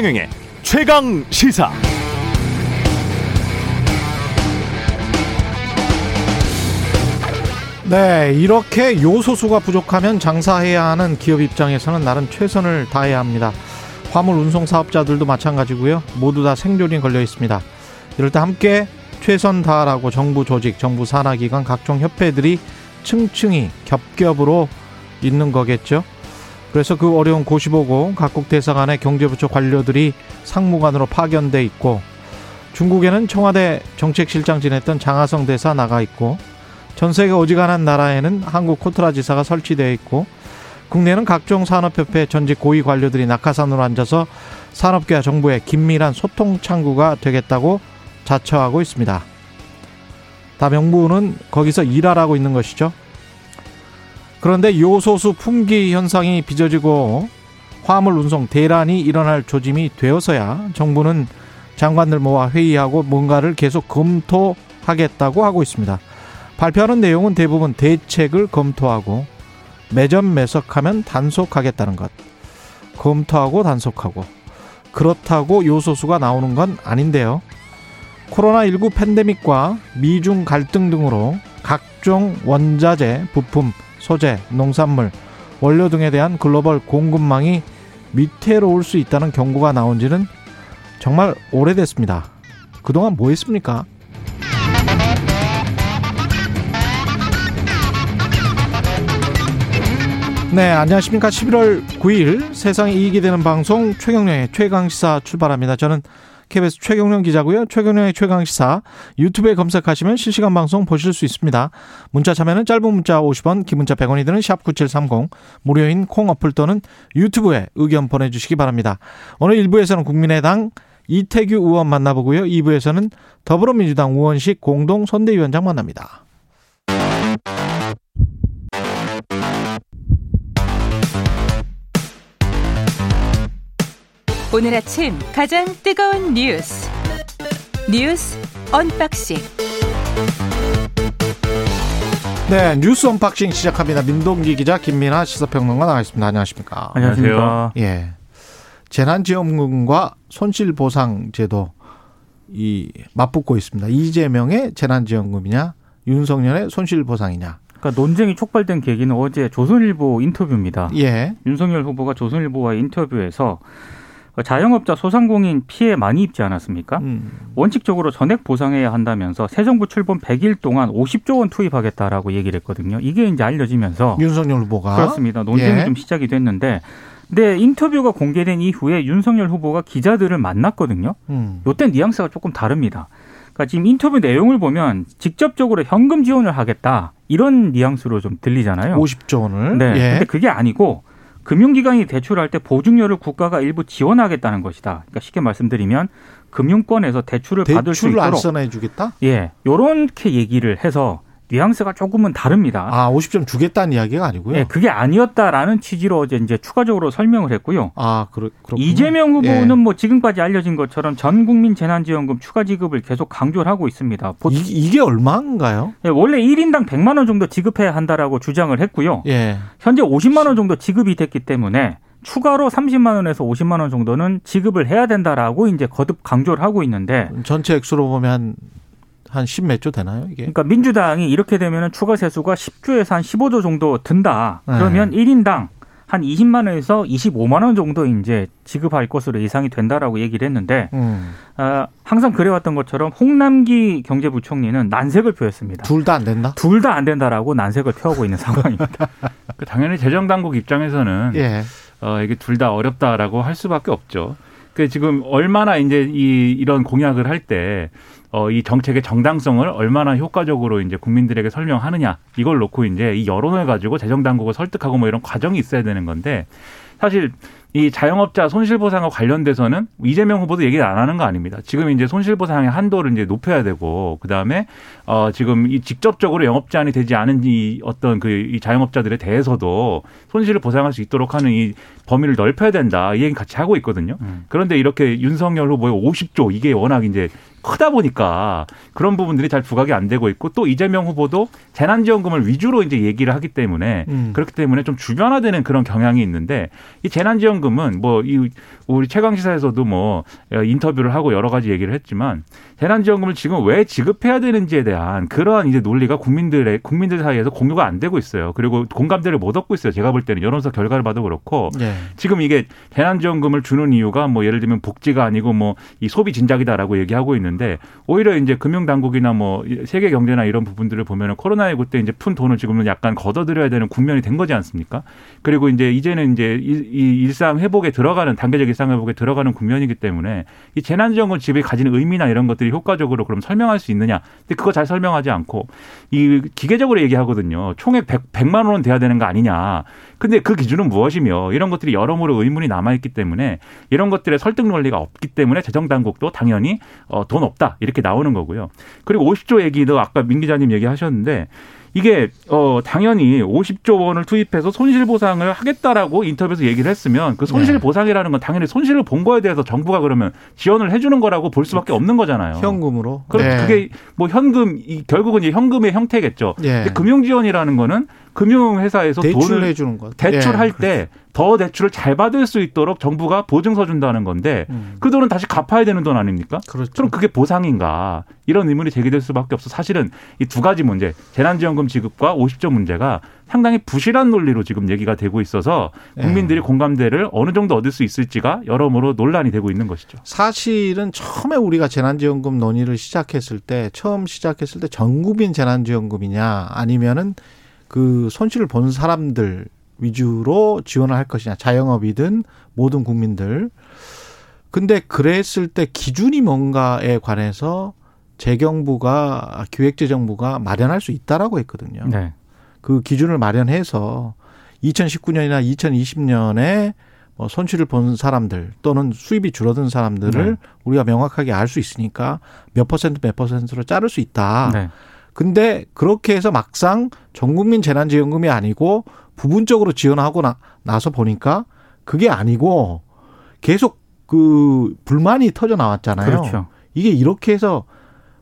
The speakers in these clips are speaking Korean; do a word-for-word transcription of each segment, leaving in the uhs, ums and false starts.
최경영의 최강시사. 네, 이렇게 요소수가 부족하면 장사해야 하는 기업 입장에서는 나름 최선을 다해야 합니다. 화물 운송 사업자들도 마찬가지고요. 모두 다 생존이 걸려 있습니다. 이럴 때 함께 최선 다하라고 정부 조직, 정부 산하기관, 각종 협회들이 층층이 겹겹으로 있는 거겠죠. 그래서 그 어려운 고시보고 각국 대사관의 경제부처 관료들이 상무관으로 파견돼 있고, 중국에는 청와대 정책실장 지냈던 장하성 대사 나가 있고, 전 세계 어지간한 나라에는 한국 코트라 지사가 설치되어 있고, 국내는 각종 산업협회 전직 고위 관료들이 낙하산으로 앉아서 산업계와 정부의 긴밀한 소통 창구가 되겠다고 자처하고 있습니다. 다 명분은 거기서 일하라고 있는 것이죠. 그런데 요소수 품귀 현상이 빚어지고 화물 운송 대란이 일어날 조짐이 되어서야 정부는 장관들 모아 회의하고 뭔가를 계속 검토하겠다고 하고 있습니다. 발표하는 내용은 대부분 대책을 검토하고 매점 매석하면 단속하겠다는 것. 검토하고 단속하고. 그렇다고 요소수가 나오는 건 아닌데요. 코로나십구 팬데믹과 미중 갈등 등으로 각종 원자재, 부품, 소재, 농산물, 원료 등에 대한 글로벌 공급망이 위태로울 수 있다는 경고가 나온 지는 정말 오래됐습니다. 그동안 뭐 했습니까? 네, 안녕하십니까. 십일월 구일 세상에 이익이 되는 방송 최경영의 최강시사 출발합니다. 저는 케이비에스 최경영 기자고요. 최경영의 최강시사 유튜브에 검색하시면 실시간 방송 보실 수 있습니다. 문자 참여는 짧은 문자 오십 원, 긴 문자 백 원이 드는 샵 구칠삼공, 무료인 콩 어플 또는 유튜브에 의견 보내주시기 바랍니다. 오늘 일 부에서는 국민의당 이태규 의원 만나보고요. 이 부에서는 더불어민주당 우원식 공동 선대위원장 만납니다. 오늘 아침 가장 뜨거운 뉴스 뉴스 언박싱. 네, 뉴스 언박싱 시작합니다. 민동기 기자, 김민아 시사평론가 나와있습니다. 안녕하십니까? 안녕하세요. 예, 재난지원금과 손실보상제도 이 맞붙고 있습니다. 이재명의 재난지원금이냐, 윤석열의 손실보상이냐. 그러니까 논쟁이 촉발된 계기는 어제 조선일보 인터뷰입니다. 예, 윤석열 후보가 조선일보와의 인터뷰에서 자영업자 소상공인 피해 많이 입지 않았습니까? 음. 원칙적으로 전액 보상해야 한다면서 새 정부 출범 백일 동안 오십조 원 투입하겠다라고 얘기를 했거든요. 이게 이제 알려지면서 윤석열 후보가 그렇습니다. 논쟁이 예. 좀 시작이 됐는데, 근데 인터뷰가 공개된 이후에 윤석열 후보가 기자들을 만났거든요. 음. 이때 뉘앙스가 조금 다릅니다. 그러니까 지금 인터뷰 내용을 보면 직접적으로 현금 지원을 하겠다 이런 뉘앙스로 좀 들리잖아요. 오십조 원을. 네. 예. 근데 그게 아니고, 금융기관이 대출할 때 보증료를 국가가 일부 지원하겠다는 것이다. 그러니까 쉽게 말씀드리면 금융권에서 대출을, 대출을 받을 수 있도록. 대출을 안써내 주겠다? 예, 이렇게 얘기를 해서 뉘앙스가 조금은 다릅니다. 아, 오십 점 주겠다는 이야기가 아니고요? 예, 그게 아니었다라는 취지로 이제, 이제 추가적으로 설명을 했고요. 아, 그렇, 그렇군요. 이재명 후보는 예. 뭐 지금까지 알려진 것처럼 전 국민 재난지원금 추가 지급을 계속 강조를 하고 있습니다. 보통, 이, 이게 얼마인가요? 예, 원래 일 인당 백만 원 정도 지급해야 한다라고 주장을 했고요. 예. 현재 오십만 원 정도 지급이 됐기 때문에 추가로 삼십만 원에서 오십만 원 정도는 지급을 해야 된다라고 이제 거듭 강조를 하고 있는데, 전체 액수로 보면 한 십몇 조 되나요, 이게? 그러니까 민주당이 이렇게 되면 추가 세수가 십조에서 한 십오조 정도 든다. 그러면 네. 일 인당 한 이십만 원에서 이십오만 원 정도 이제 지급할 것으로 예상이 된다라고 얘기를 했는데, 음. 어, 항상 그래왔던 것처럼 홍남기 경제부총리는 난색을 표했습니다. 둘 다 안 된다? 둘 다 안 된다라고 난색을 표하고 있는 상황입니다. 당연히 재정당국 입장에서는 예. 어, 이게 둘 다 어렵다라고 할 수밖에 없죠. 그 지금 얼마나 이제 이 이런 공약을 할 때 어, 이 정책의 정당성을 얼마나 효과적으로 이제 국민들에게 설명하느냐, 이걸 놓고 이제 이 여론을 가지고 재정당국을 설득하고 뭐 이런 과정이 있어야 되는 건데, 사실 이 자영업자 손실보상과 관련돼서는 이재명 후보도 얘기를 안 하는 거 아닙니다. 지금 이제 손실보상의 한도를 이제 높여야 되고, 그 다음에 어, 지금 이 직접적으로 영업 제한이 되지 않은 이 어떤 그 이 자영업자들에 대해서도 손실을 보상할 수 있도록 하는 이 범위를 넓혀야 된다, 이 얘기는 같이 하고 있거든요. 그런데 이렇게 윤석열 후보의 오십 조, 이게 워낙 이제 크다 보니까 그런 부분들이 잘 부각이 안 되고 있고, 또 이재명 후보도 재난지원금을 위주로 이제 얘기를 하기 때문에 음. 그렇기 때문에 좀 주변화되는 그런 경향이 있는데, 이 재난지원금은 뭐 이 우리 최강시사에서도 뭐 인터뷰를 하고 여러 가지 얘기를 했지만, 재난지원금을 지금 왜 지급해야 되는지에 대한 그러한 이제 논리가 국민들의 국민들 사이에서 공유가 안 되고 있어요. 그리고 공감대를 못 얻고 있어요. 제가 볼 때는 여론조사 결과를 봐도 그렇고 네. 지금 이게 재난지원금을 주는 이유가 뭐 예를 들면 복지가 아니고 뭐 이 소비 진작이다라고 얘기하고 있는. 근데 오히려 이제 금융당국이나 뭐 세계 경제나 이런 부분들을 보면은 코로나십구 때 이제 푼 돈을 지금은 약간 걷어들여야 되는 국면이 된 거지 않습니까? 그리고 이제 이제는 이제 이 일상 회복에 들어가는 단계적 일상 회복에 들어가는 국면이기 때문에 이 재난지원금 지급이 가지는 의미나 이런 것들이 효과적으로 그럼 설명할 수 있느냐? 근데 그거 잘 설명하지 않고 이 기계적으로 얘기하거든요. 총액 백, 백만 원은 돼야 되는 거 아니냐? 근데 그 기준은 무엇이며 이런 것들이 여러모로 의문이 남아있기 때문에 이런 것들의 설득 논리가 없기 때문에 재정당국도 당연히 돈 없다 이렇게 나오는 거고요. 그리고 오십 조 얘기도 아까 민 기자님 얘기하셨는데 이게 어 당연히 오십조 원을 투입해서 손실보상을 하겠다라고 인터뷰에서 얘기를 했으면 그 손실보상이라는 건 당연히 손실을 본 거에 대해서 정부가 그러면 지원을 해 주는 거라고 볼 수밖에 없는 거잖아요. 현금으로. 그럼 네. 그게 뭐 현금, 결국은 이제 현금의 형태겠죠. 네. 근데 금융지원이라는 거는 금융회사에서 돈을 해 주는 거. 대출할 네. 때 더 대출을 잘 받을 수 있도록 정부가 보증서 준다는 건데 음. 그 돈은 다시 갚아야 되는 돈 아닙니까? 그렇죠. 그럼 그게 보상인가? 이런 의문이 제기될 수밖에 없어. 사실은 이 두 가지 문제, 재난지원금 지급과 오십 조 문제가 상당히 부실한 논리로 지금 얘기가 되고 있어서 국민들이 네. 공감대를 어느 정도 얻을 수 있을지가 여러모로 논란이 되고 있는 것이죠. 사실은 처음에 우리가 재난지원금 논의를 시작했을 때, 처음 시작했을 때 전국민 재난지원금이냐 아니면은 그 손실을 본 사람들 위주로 지원을 할 것이냐, 자영업이든 모든 국민들. 근데 그랬을 때 기준이 뭔가에 관해서 재경부가, 기획재정부가 마련할 수 있다라고 했거든요. 네. 그 기준을 마련해서 이천십구 년이나 이천이십 년에 손실을 본 사람들 또는 수입이 줄어든 사람들을 네. 우리가 명확하게 알 수 있으니까 몇 퍼센트 몇 퍼센트로 자를 수 있다. 네. 근데 그렇게 해서 막상 전국민 재난지원금이 아니고 부분적으로 지원하고 나, 나서 보니까 그게 아니고 계속 그 불만이 터져 나왔잖아요. 그렇죠. 이게 이렇게 해서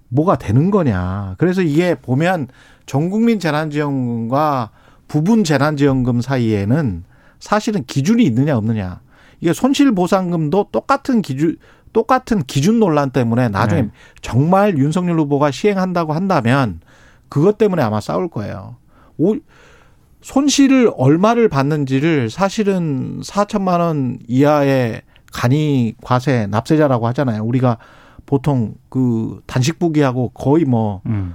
뭐가 되는 거냐. 그래서 이게 보면 전국민 재난지원금과 부분 재난지원금 사이에는 사실은 기준이 있느냐 없느냐. 이게 손실보상금도 똑같은 기준, 똑같은 기준 논란 때문에 나중에 네. 정말 윤석열 후보가 시행한다고 한다면 그것 때문에 아마 싸울 거예요. 오, 손실을 얼마를 받는지를 사실은 사천만 원 이하의 간이 과세 납세자라고 하잖아요. 우리가 보통 그 단식부기하고 거의 뭐 음.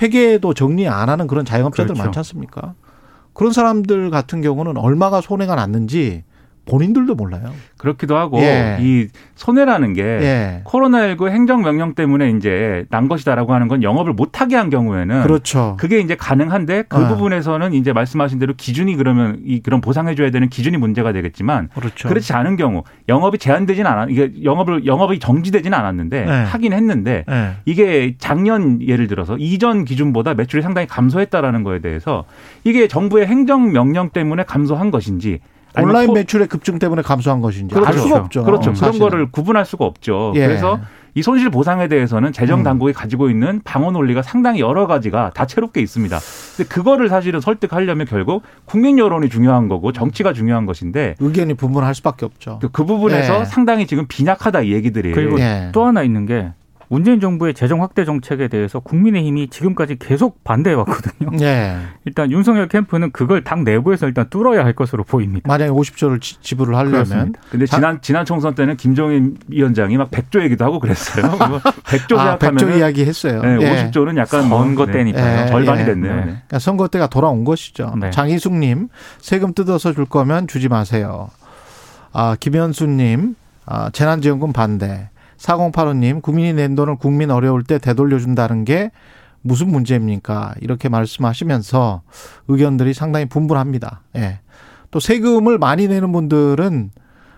회계도 정리 안 하는 그런 자영업자들 그렇죠. 많지 않습니까? 그런 사람들 같은 경우는 얼마가 손해가 났는지 본인들도 몰라요. 그렇기도 하고 예. 이 손해라는 게 예. 코로나십구 행정명령 때문에 이제 난 것이다라고 하는 건 영업을 못하게 한 경우에는 그렇죠. 그게 이제 가능한데 그 아. 부분에서는 이제 말씀하신 대로 기준이 그러면 이 그런 보상해줘야 되는 기준이 문제가 되겠지만 그렇죠. 그렇지 않은 경우 영업이 제한되진 않아 이게 영업을 영업이 정지되진 않았는데 네. 하긴 했는데 네. 이게 작년 예를 들어서 이전 기준보다 매출이 상당히 감소했다라는 거에 대해서 이게 정부의 행정명령 때문에 감소한 것인지. 온라인 코... 매출의 급증 때문에 감소한 것인지 그렇죠. 알 수가 없죠. 그렇죠. 사실은. 그런 거를 구분할 수가 없죠. 예. 그래서 이 손실 보상에 대해서는 재정 당국이 음. 가지고 있는 방어 논리가 상당히 여러 가지가 다채롭게 있습니다. 근데 그거를 사실은 설득하려면 결국 국민 여론이 중요한 거고 정치가 중요한 것인데 의견이 분분할 수밖에 없죠. 그 부분에서 예. 상당히 지금 빈약하다 이 얘기들이. 그리고 예. 또 하나 있는 게 문재인 정부의 재정 확대 정책에 대해서 국민의힘이 지금까지 계속 반대해 왔거든요. 네. 일단 윤석열 캠프는 그걸 당 내부에서 일단 뚫어야 할 것으로 보입니다. 만약에 오십 조를 지, 지불을 하려면. 그런데 지난 지난 총선 때는 김종인 위원장이 막 백조 얘기도 하고 그랬어요. 백조 아, 생각하면 백조 이야기 했어요. 네, 예. 오십 조는 약간 먼거 네. 때니까요. 예. 절반이 예. 됐네요. 네. 그러니까 선거 때가 돌아온 것이죠. 네. 장희숙님 세금 뜯어서 줄 거면 주지 마세요. 아, 김현수님 아, 재난지원금 반대. 사공팔오 님 국민이 낸 돈을 국민 어려울 때 되돌려준다는 게 무슨 문제입니까? 이렇게 말씀하시면서 의견들이 상당히 분분합니다. 예. 또 세금을 많이 내는 분들은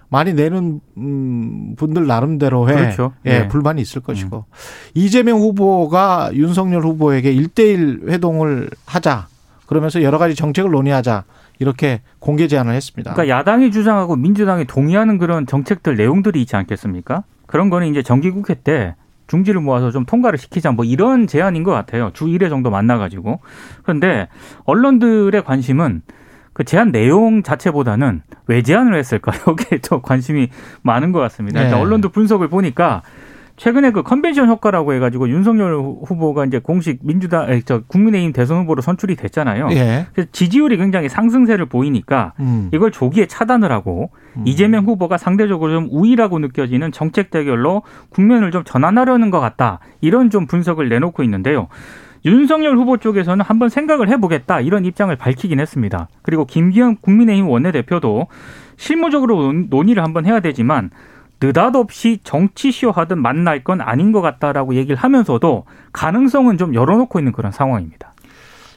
많이 내는 음, 분들 나름대로의 그렇죠. 예, 네. 불만이 있을 것이고 음. 이재명 후보가 윤석열 후보에게 일대일 회동을 하자. 그러면서 여러 가지 정책을 논의하자. 이렇게 공개 제안을 했습니다. 그러니까 야당이 주장하고 민주당이 동의하는 그런 정책들 내용들이 있지 않겠습니까? 그런 거는 이제 정기국회 때 중지를 모아서 좀 통과를 시키자 뭐 이런 제안인 것 같아요. 주 일 회 정도 만나가지고. 그런데 언론들의 관심은 그 제안 내용 자체보다는 왜 제안을 했을까 여기에 좀 관심이 많은 것 같습니다. 네. 그러니까 언론도 분석을 보니까 최근에 그 컨벤션 효과라고 해가지고 윤석열 후보가 이제 공식 민주당, 아니, 저 국민의힘 대선 후보로 선출이 됐잖아요. 예. 그래서 지지율이 굉장히 상승세를 보이니까 음. 이걸 조기에 차단을 하고 음. 이재명 후보가 상대적으로 좀 우위라고 느껴지는 정책 대결로 국면을 좀 전환하려는 것 같다. 이런 좀 분석을 내놓고 있는데요. 윤석열 후보 쪽에서는 한번 생각을 해보겠다 이런 입장을 밝히긴 했습니다. 그리고 김기현 국민의힘 원내대표도 실무적으로 논의를 한번 해야 되지만 느닷없이 정치쇼 하든 만날 건 아닌 것 같다라고 얘기를 하면서도 가능성은 좀 열어놓고 있는 그런 상황입니다.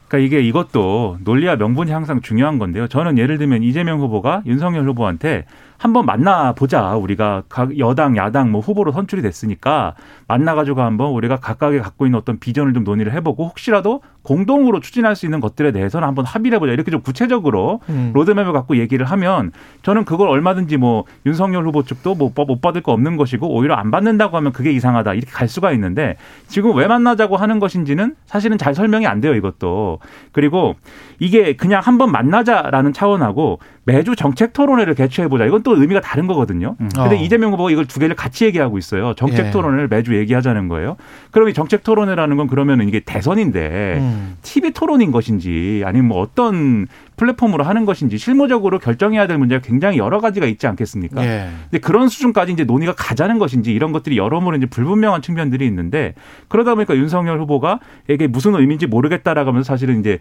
그러니까 이게 이것도 논리와 명분이 항상 중요한 건데요. 저는 예를 들면 이재명 후보가 윤석열 후보한테 한번 만나보자. 우리가 여당, 야당 뭐 후보로 선출이 됐으니까 만나가지고 한번 우리가 각각의 갖고 있는 어떤 비전을 좀 논의를 해보고 혹시라도 공동으로 추진할 수 있는 것들에 대해서는 한번 합의를 해보자. 이렇게 좀 구체적으로 음. 로드맵을 갖고 얘기를 하면 저는 그걸 얼마든지 뭐 윤석열 후보 측도 뭐 못 받을 거 없는 것이고 오히려 안 받는다고 하면 그게 이상하다. 이렇게 갈 수가 있는데 지금 왜 만나자고 하는 것인지는 사실은 잘 설명이 안 돼요. 이것도. 그리고 이게 그냥 한번 만나자라는 차원하고 매주 정책 토론회를 개최해보자. 이건 또 의미가 다른 거거든요. 그런데 어. 이재명 후보가 이걸 두 개를 같이 얘기하고 있어요. 정책 토론을 예. 매주 얘기하자는 거예요. 그럼 이 정책 토론회라는 건 그러면 이게 대선인데 음. 티비 토론인 것인지 아니면 뭐 어떤 플랫폼으로 하는 것인지 실무적으로 결정해야 될 문제가 굉장히 여러 가지가 있지 않겠습니까? 예. 근데 그런 수준까지 이제 논의가 가자는 것인지 이런 것들이 여러모로 이제 불분명한 측면들이 있는데 그러다 보니까 윤석열 후보가 이게 무슨 의미인지 모르겠다라고 하면서 사실은 이제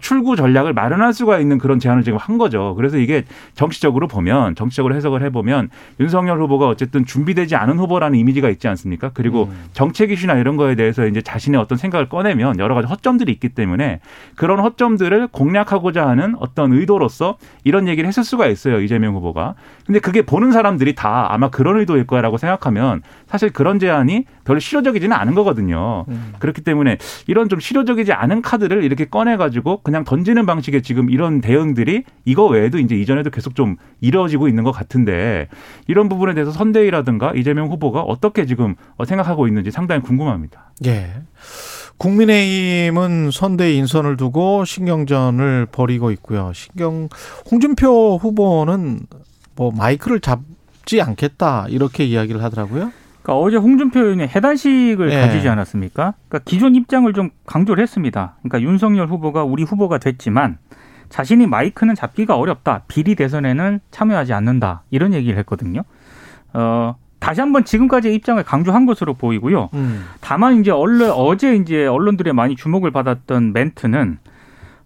출구 전략을 마련할 수가 있는 그런 제안을 지금 한 거죠. 그래서 이게 정치적으로 보면 정치적으로 해석을 해보면 윤석열 후보가 어쨌든 준비되지 않은 후보라는 이미지가 있지 않습니까? 그리고 음. 정책 이슈나 이런 거에 대해서 이제 자신의 어떤 생각을 꺼내면 여러 가지 허점들이 있기 때문에 그런 허점들을 공략하고자 하는 어떤 의도로서 이런 얘기를 했을 수가 있어요. 이재명 후보가. 근데 그게 보는 사람들이 다 아마 그런 의도일 거라고 생각하면 사실 그런 제안이 별로 실효적이지는 않은 거거든요. 음. 그렇기 때문에 이런 좀 실효적이지 않은 카드를 이렇게 꺼내가지고 그냥 던지는 방식의 지금 이런 대응들이 이거 외에도 이제 이전에도 계속 좀 이뤄지고 있는 것 같은데 이런 부분에 대해서 선대위라든가 이재명 후보가 어떻게 지금 생각하고 있는지 상당히 궁금합니다. 예. 국민의힘은 선대위 인선을 두고 신경전을 벌이고 있고요. 신경 홍준표 후보는 뭐 마이크를 잡지 않겠다 이렇게 이야기를 하더라고요. 그러니까 어제 홍준표 의원이 해단식을 네. 가지지 않았습니까? 그러니까 기존 입장을 좀 강조를 했습니다. 그러니까 윤석열 후보가 우리 후보가 됐지만 자신이 마이크는 잡기가 어렵다. 비리 대선에는 참여하지 않는다. 이런 얘기를 했거든요. 어. 다시 한번 지금까지의 입장을 강조한 것으로 보이고요. 음. 다만 이제 언론, 어제 이제 언론들의 많이 주목을 받았던 멘트는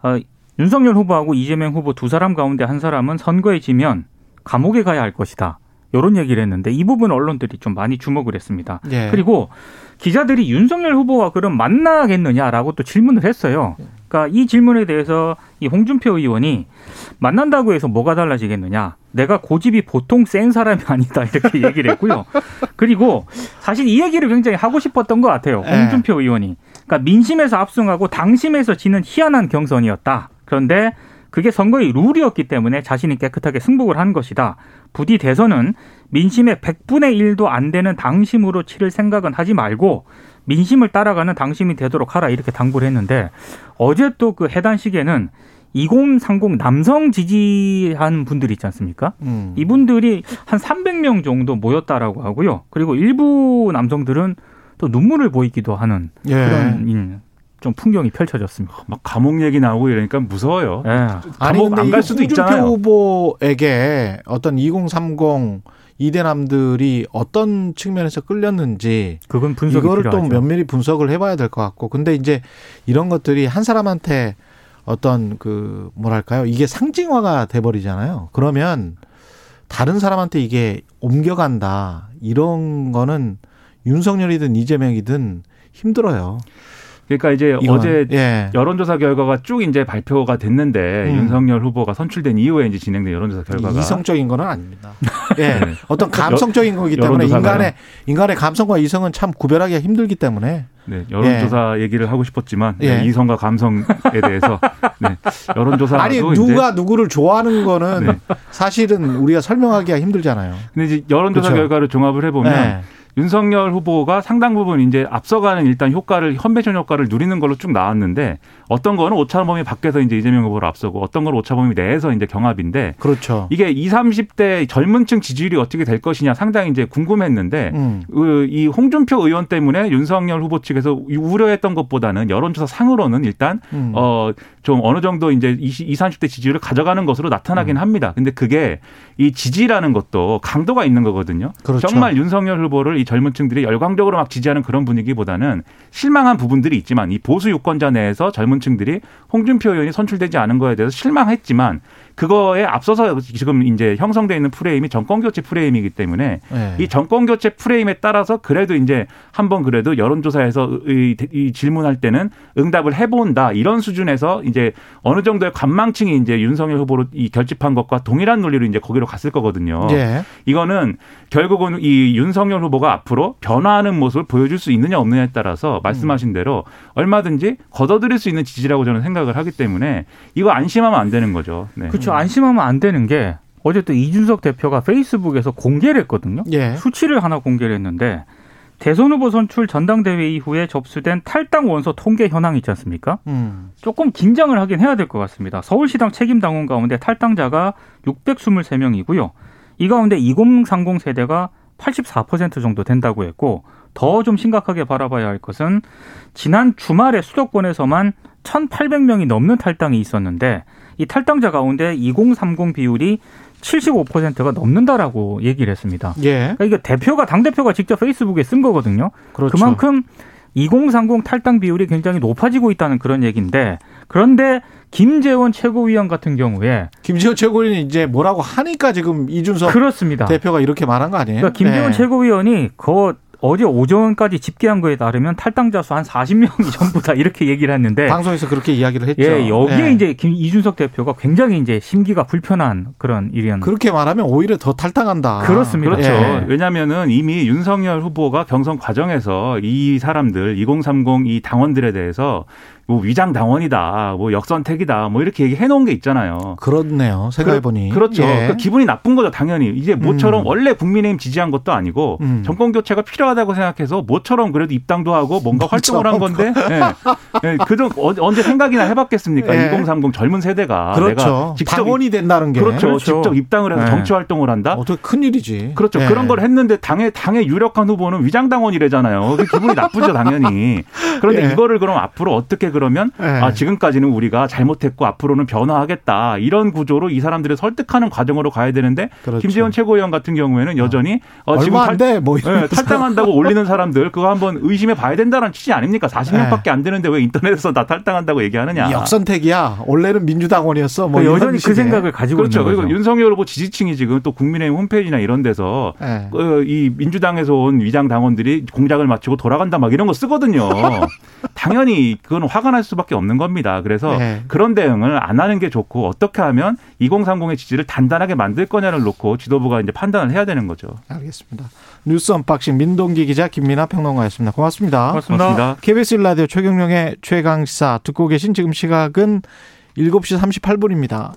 어, 윤석열 후보하고 이재명 후보 두 사람 가운데 한 사람은 선거에 지면 감옥에 가야 할 것이다. 이런 얘기를 했는데 이 부분 언론들이 좀 많이 주목을 했습니다. 예. 그리고 기자들이 윤석열 후보와 그럼 만나겠느냐라고 또 질문을 했어요. 그러니까 이 질문에 대해서 이 홍준표 의원이 만난다고 해서 뭐가 달라지겠느냐. 내가 고집이 보통 센 사람이 아니다 이렇게 얘기를 했고요. 그리고 사실 이 얘기를 굉장히 하고 싶었던 것 같아요. 홍준표 의원이. 그러니까 민심에서 압승하고 당심에서 지는 희한한 경선이었다. 그런데 그게 선거의 룰이었기 때문에 자신이 깨끗하게 승복을 한 것이다. 부디 대선은 민심의 백분의 일도 안 되는 당심으로 치를 생각은 하지 말고 민심을 따라가는 당심이 되도록 하라 이렇게 당부를 했는데 어제 또 그 해단식에는 이공삼공 남성 지지한 분들이 있지 않습니까? 음. 이분들이 한 삼백 명 정도 모였다라고 하고요. 그리고 일부 남성들은 또 눈물을 보이기도 하는 예. 그런 인. 좀 풍경이 펼쳐졌습니다. 막 감옥 얘기 나오고 이러니까 무서워요. 네. 감옥 안 갈 수도 있잖아요. 홍준표 후보에게 어떤 이공삼공 이대남들이 어떤 측면에서 끌렸는지 그건 분석이 이거를 필요하죠. 또 면밀히 분석을 해봐야 될 것 같고, 근데 이제 이런 것들이 한 사람한테 어떤 그 뭐랄까요, 이게 상징화가 돼버리잖아요. 그러면 다른 사람한테 이게 옮겨간다 이런 거는 윤석열이든 이재명이든 힘들어요. 그러니까 이제 이건, 어제 예. 여론조사 결과가 쭉 이제 발표가 됐는데 음. 윤석열 후보가 선출된 이후에 이제 진행된 여론조사 결과가 이성적인 건 아닙니다. 예. 어떤 감성적인 거기 때문에 인간의 인간의 감성과 이성은 참 구별하기가 힘들기 때문에 네, 여론조사 예. 얘기를 하고 싶었지만 예. 네, 이성과 감성에 대해서 네, 여론조사도 아니 누가 이제 누구를 좋아하는 거는 네. 사실은 우리가 설명하기가 힘들잖아요. 근데 이제 여론조사 그렇죠. 결과를 종합을 해보면. 예. 윤석열 후보가 상당 부분 이제 앞서가는 일단 효과를, 컨벤션 효과를 누리는 걸로 쭉 나왔는데, 어떤 거는 오차 범위 밖에서 이제 이재명 후보를 앞서고, 어떤 거는 오차 범위 내에서 이제 경합인데. 그렇죠. 이게 이십, 삼십 대 젊은 층 지지율이 어떻게 될 것이냐 상당히 이제 궁금했는데, 음. 이 홍준표 의원 때문에 윤석열 후보 측에서 우려했던 것보다는 여론조사 상으로는 일단, 음. 어, 좀 어느 정도 이제 이십, 삼십 대 지지율을 가져가는 것으로 나타나긴 음. 합니다. 근데 그게 이 지지라는 것도 강도가 있는 거거든요. 그렇죠. 정말 윤석열 후보를 이 젊은 층들이 열광적으로 막 지지하는 그런 분위기보다는 실망한 부분들이 있지만, 이 보수 유권자 내에서 젊은 층들이 홍준표 의원이 선출되지 않은 거에 대해서 실망했지만, 그거에 앞서서 지금 이제 형성되어 있는 프레임이 정권교체 프레임이기 때문에, 네. 이 정권교체 프레임에 따라서 그래도 이제 한번 그래도 여론조사에서 이, 이 질문할 때는 응답을 해본다, 이런 수준에서 이제 어느 정도의 관망층이 이제 윤석열 후보로 이 결집한 것과 동일한 논리로 이제 거기로 갔을 거거든요. 네. 이거는 결국은 이 윤석열 후보가 앞으로 변화하는 모습을 보여줄 수 있느냐 없느냐에 따라서 말씀하신 대로 얼마든지 걷어들일 수 있는 지지라고 저는 생각을 하기 때문에 이거 안심하면 안 되는 거죠. 네. 그렇죠. 안심하면 안 되는 게, 어제 또 이준석 대표가 페이스북에서 공개를 했거든요. 예. 수치를 하나 공개를 했는데, 대선 후보 선출 전당대회 이후에 접수된 탈당 원서 통계 현황 있지 않습니까? 음. 조금 긴장을 하긴 해야 될 것 같습니다. 서울시당 책임당원 가운데 탈당자가 육백이십삼 명이고요. 이 가운데 이공삼공 세대가 팔십사 퍼센트 정도 된다고 했고, 더 좀 심각하게 바라봐야 할 것은 지난 주말에 수도권에서만 천팔백 명이 넘는 탈당이 있었는데, 이 탈당자 가운데 이공삼공 비율이 칠십오 퍼센트가 넘는다라고 얘기를 했습니다. 예. 그러니까 이게 대표가, 당대표가 직접 페이스북에 쓴 거거든요. 그렇죠. 그만큼 이공삼공 탈당 비율이 굉장히 높아지고 있다는 그런 얘기인데, 그런데 김재원 최고위원 같은 경우에, 김재원 최고위원이 이제 뭐라고 하니까 지금 이준석 그렇습니다. 대표가 이렇게 말한 거 아니에요? 그러니까 김재원 네. 최고위원이 그 어제 오전까지 집계한 거에 따르면 탈당자 수 한 사십 명이 전부 다 이렇게 얘기를 했는데, 방송에서 그렇게 이야기를 했죠. 예, 여기에 예. 이제 김, 이준석 대표가 굉장히 이제 심기가 불편한 그런 일이었는데, 그렇게 말하면 오히려 더 탈당한다. 그렇습니다. 그렇죠. 예. 왜냐하면은 이미 윤석열 후보가 경선 과정에서 이 사람들, 이공삼공 이 당원들에 대해서 뭐 위장 당원이다, 뭐 역선택이다, 뭐 이렇게 얘기해 놓은 게 있잖아요. 그렇네요. 생각해보니. 그, 그렇죠. 예. 그러니까 기분이 나쁜 거죠, 당연히. 이제 모처럼 음. 원래 국민의힘 지지한 것도 아니고 음. 정권 교체가 필요하다고 생각해서 모처럼 그래도 입당도 하고 뭔가 활동을 한 건데, 예. 예. 그저 언제 생각이나 해봤겠습니까? 예. 이공삼공 젊은 세대가 그렇죠. 내가 직접 당원이 된다는 게 그렇죠. 그렇죠. 직접 입당을 해서 예. 정치 활동을 한다. 어떻게 큰 일이지. 그렇죠. 예. 그런 걸 했는데 당의 당의 유력한 후보는 위장 당원이래잖아요. 기분이 나쁘죠, 당연히. 그런데 예. 이거를 그럼 앞으로 어떻게 그러면 네. 아, 지금까지는 우리가 잘못했고 앞으로는 변화하겠다, 이런 구조로 이 사람들을 설득하는 과정으로 가야 되는데 그렇죠. 김재원 최고위원 같은 경우에는 여전히 어, 어, 지금 탈, 돼, 뭐 네, 탈당한다고 올리는 사람들 그거 한번 의심해 봐야 된다는 취지 아닙니까? 사십 명밖에 네. 안 되는데 왜 인터넷에서 다 탈당한다고 얘기하느냐. 역선택이야. 원래는 민주당원이었어. 뭐 그러니까 여전히 그 생각을 가지고 그렇죠. 있는 거죠. 그리고 윤석열 후보 지지층이 지금 또 국민의힘 홈페이지나 이런 데서 네. 그, 이 민주당에서 온 위장 당원들이 공작을 마치고 돌아간다 막 이런 거 쓰거든요. 당연히 그건 확 할 수밖에 없는 겁니다. 그래서 네. 그런 대응을 안 하는 게 좋고, 어떻게 하면 이공삼공의 지지를 단단하게 만들 거냐를 놓고 지도부가 이제 판단을 해야 되는 거죠. 알겠습니다. 뉴스 언박싱 민동기 기자, 김민아 평론가였습니다. 고맙습니다. 고맙습니다. 고맙습니다. 케이비에스 일 라디오 최경영의 최강시사 듣고 계신 지금 시각은 일곱 시 삼십팔 분입니다.